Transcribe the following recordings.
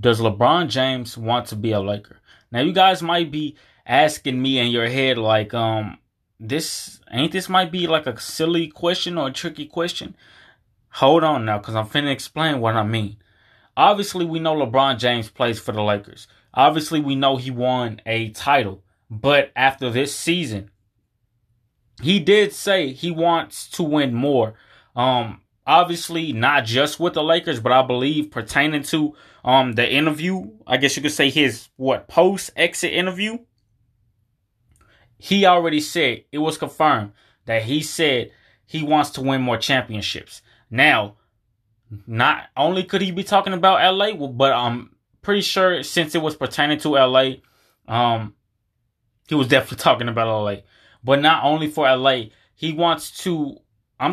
Does LeBron James want to be a Laker? Now, you guys might be asking me in your head, like, this might be like a silly question or a tricky question. Hold on now, because I'm finna explain what I mean. Obviously, we know LeBron James plays for the Lakers. Obviously, we know he won a title. But after this season, he did say he wants to win more. Obviously, not just with the Lakers, but I believe pertaining to the interview, I guess you could say his post-exit interview. He already said, it was confirmed that he said he wants to win more championships. Now, not only could he be talking about LA, but I'm pretty sure since it was pertaining to LA, he was definitely talking about LA. But not only for LA, I'm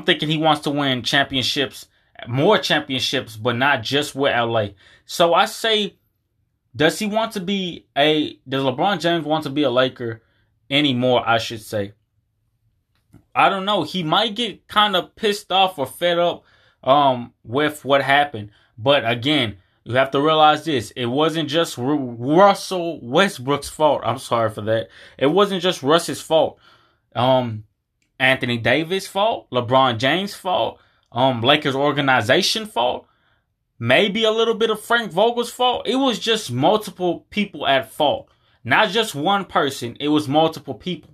thinking he wants to win championships, more championships, but not just with LA. So I say, does LeBron James want to be a Laker anymore, I should say? I don't know. He might get kind of pissed off or fed up with what happened. But again, you have to realize this. It wasn't just Russell Westbrook's fault. I'm sorry for that. It wasn't just Russ's fault. Anthony Davis' fault, LeBron James' fault, Lakers organization fault, maybe a little bit of Frank Vogel's fault. It was just multiple people at fault. Not just one person, it was multiple people.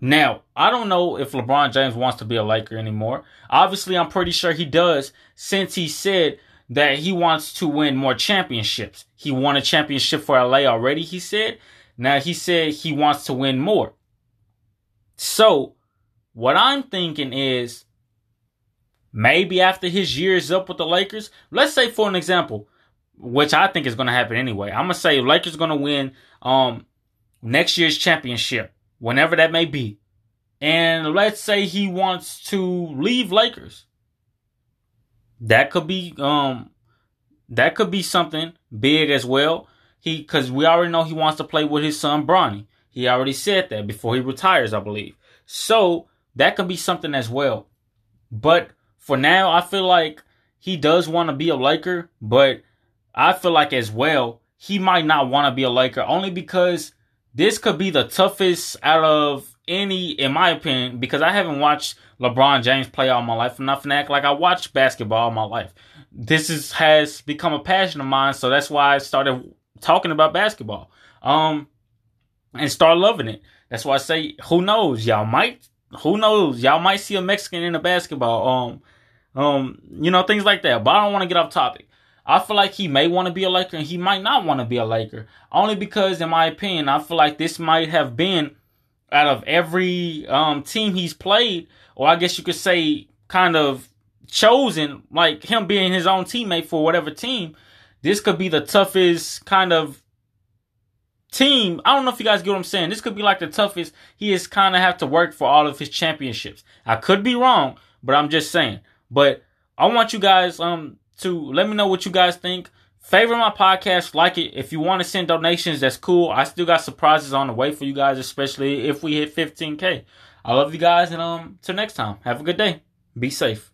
Now, I don't know if LeBron James wants to be a Laker anymore. Obviously, I'm pretty sure he does, since he said that he wants to win more championships. He won a championship for LA already, he said. Now, he said he wants to win more. So, what I'm thinking is, maybe after his year is up with the Lakers, let's say for an example, which I think is going to happen anyway. I'm going to say Lakers going to win next year's championship, whenever that may be. And let's say he wants to leave Lakers. That could be something big as well. Because we already know he wants to play with his son Bronny. He already said that before he retires, I believe. So that could be something as well. But for now, I feel like he does want to be a Laker. But I feel like as well, he might not want to be a Laker. Only because this could be the toughest out of any, in my opinion. Because I haven't watched LeBron James play all my life. I'm not going to act like I watched basketball all my life. This has become a passion of mine. So that's why I started talking about basketball. And start loving it. That's why I say, who knows, y'all might see a Mexican in a basketball, things like that. But I don't want to get off topic. I feel like he may want to be a Laker and he might not want to be a Laker. Only because, in my opinion, I feel like this might have been, out of every team he's played, or I guess you could say kind of chosen, like him being his own teammate for whatever team, this could be the toughest kind of team. I don't know if you guys get what I'm saying. This could be like the toughest. He is kind of have to work for all of his championships. I could be wrong, but I'm just saying. But I want you guys to let me know what you guys think. Favorite my podcast, like it. If you want to send donations, that's cool. I still got surprises on the way for you guys, especially if we hit 15K. I love you guys, and till next time, have a good day. Be safe.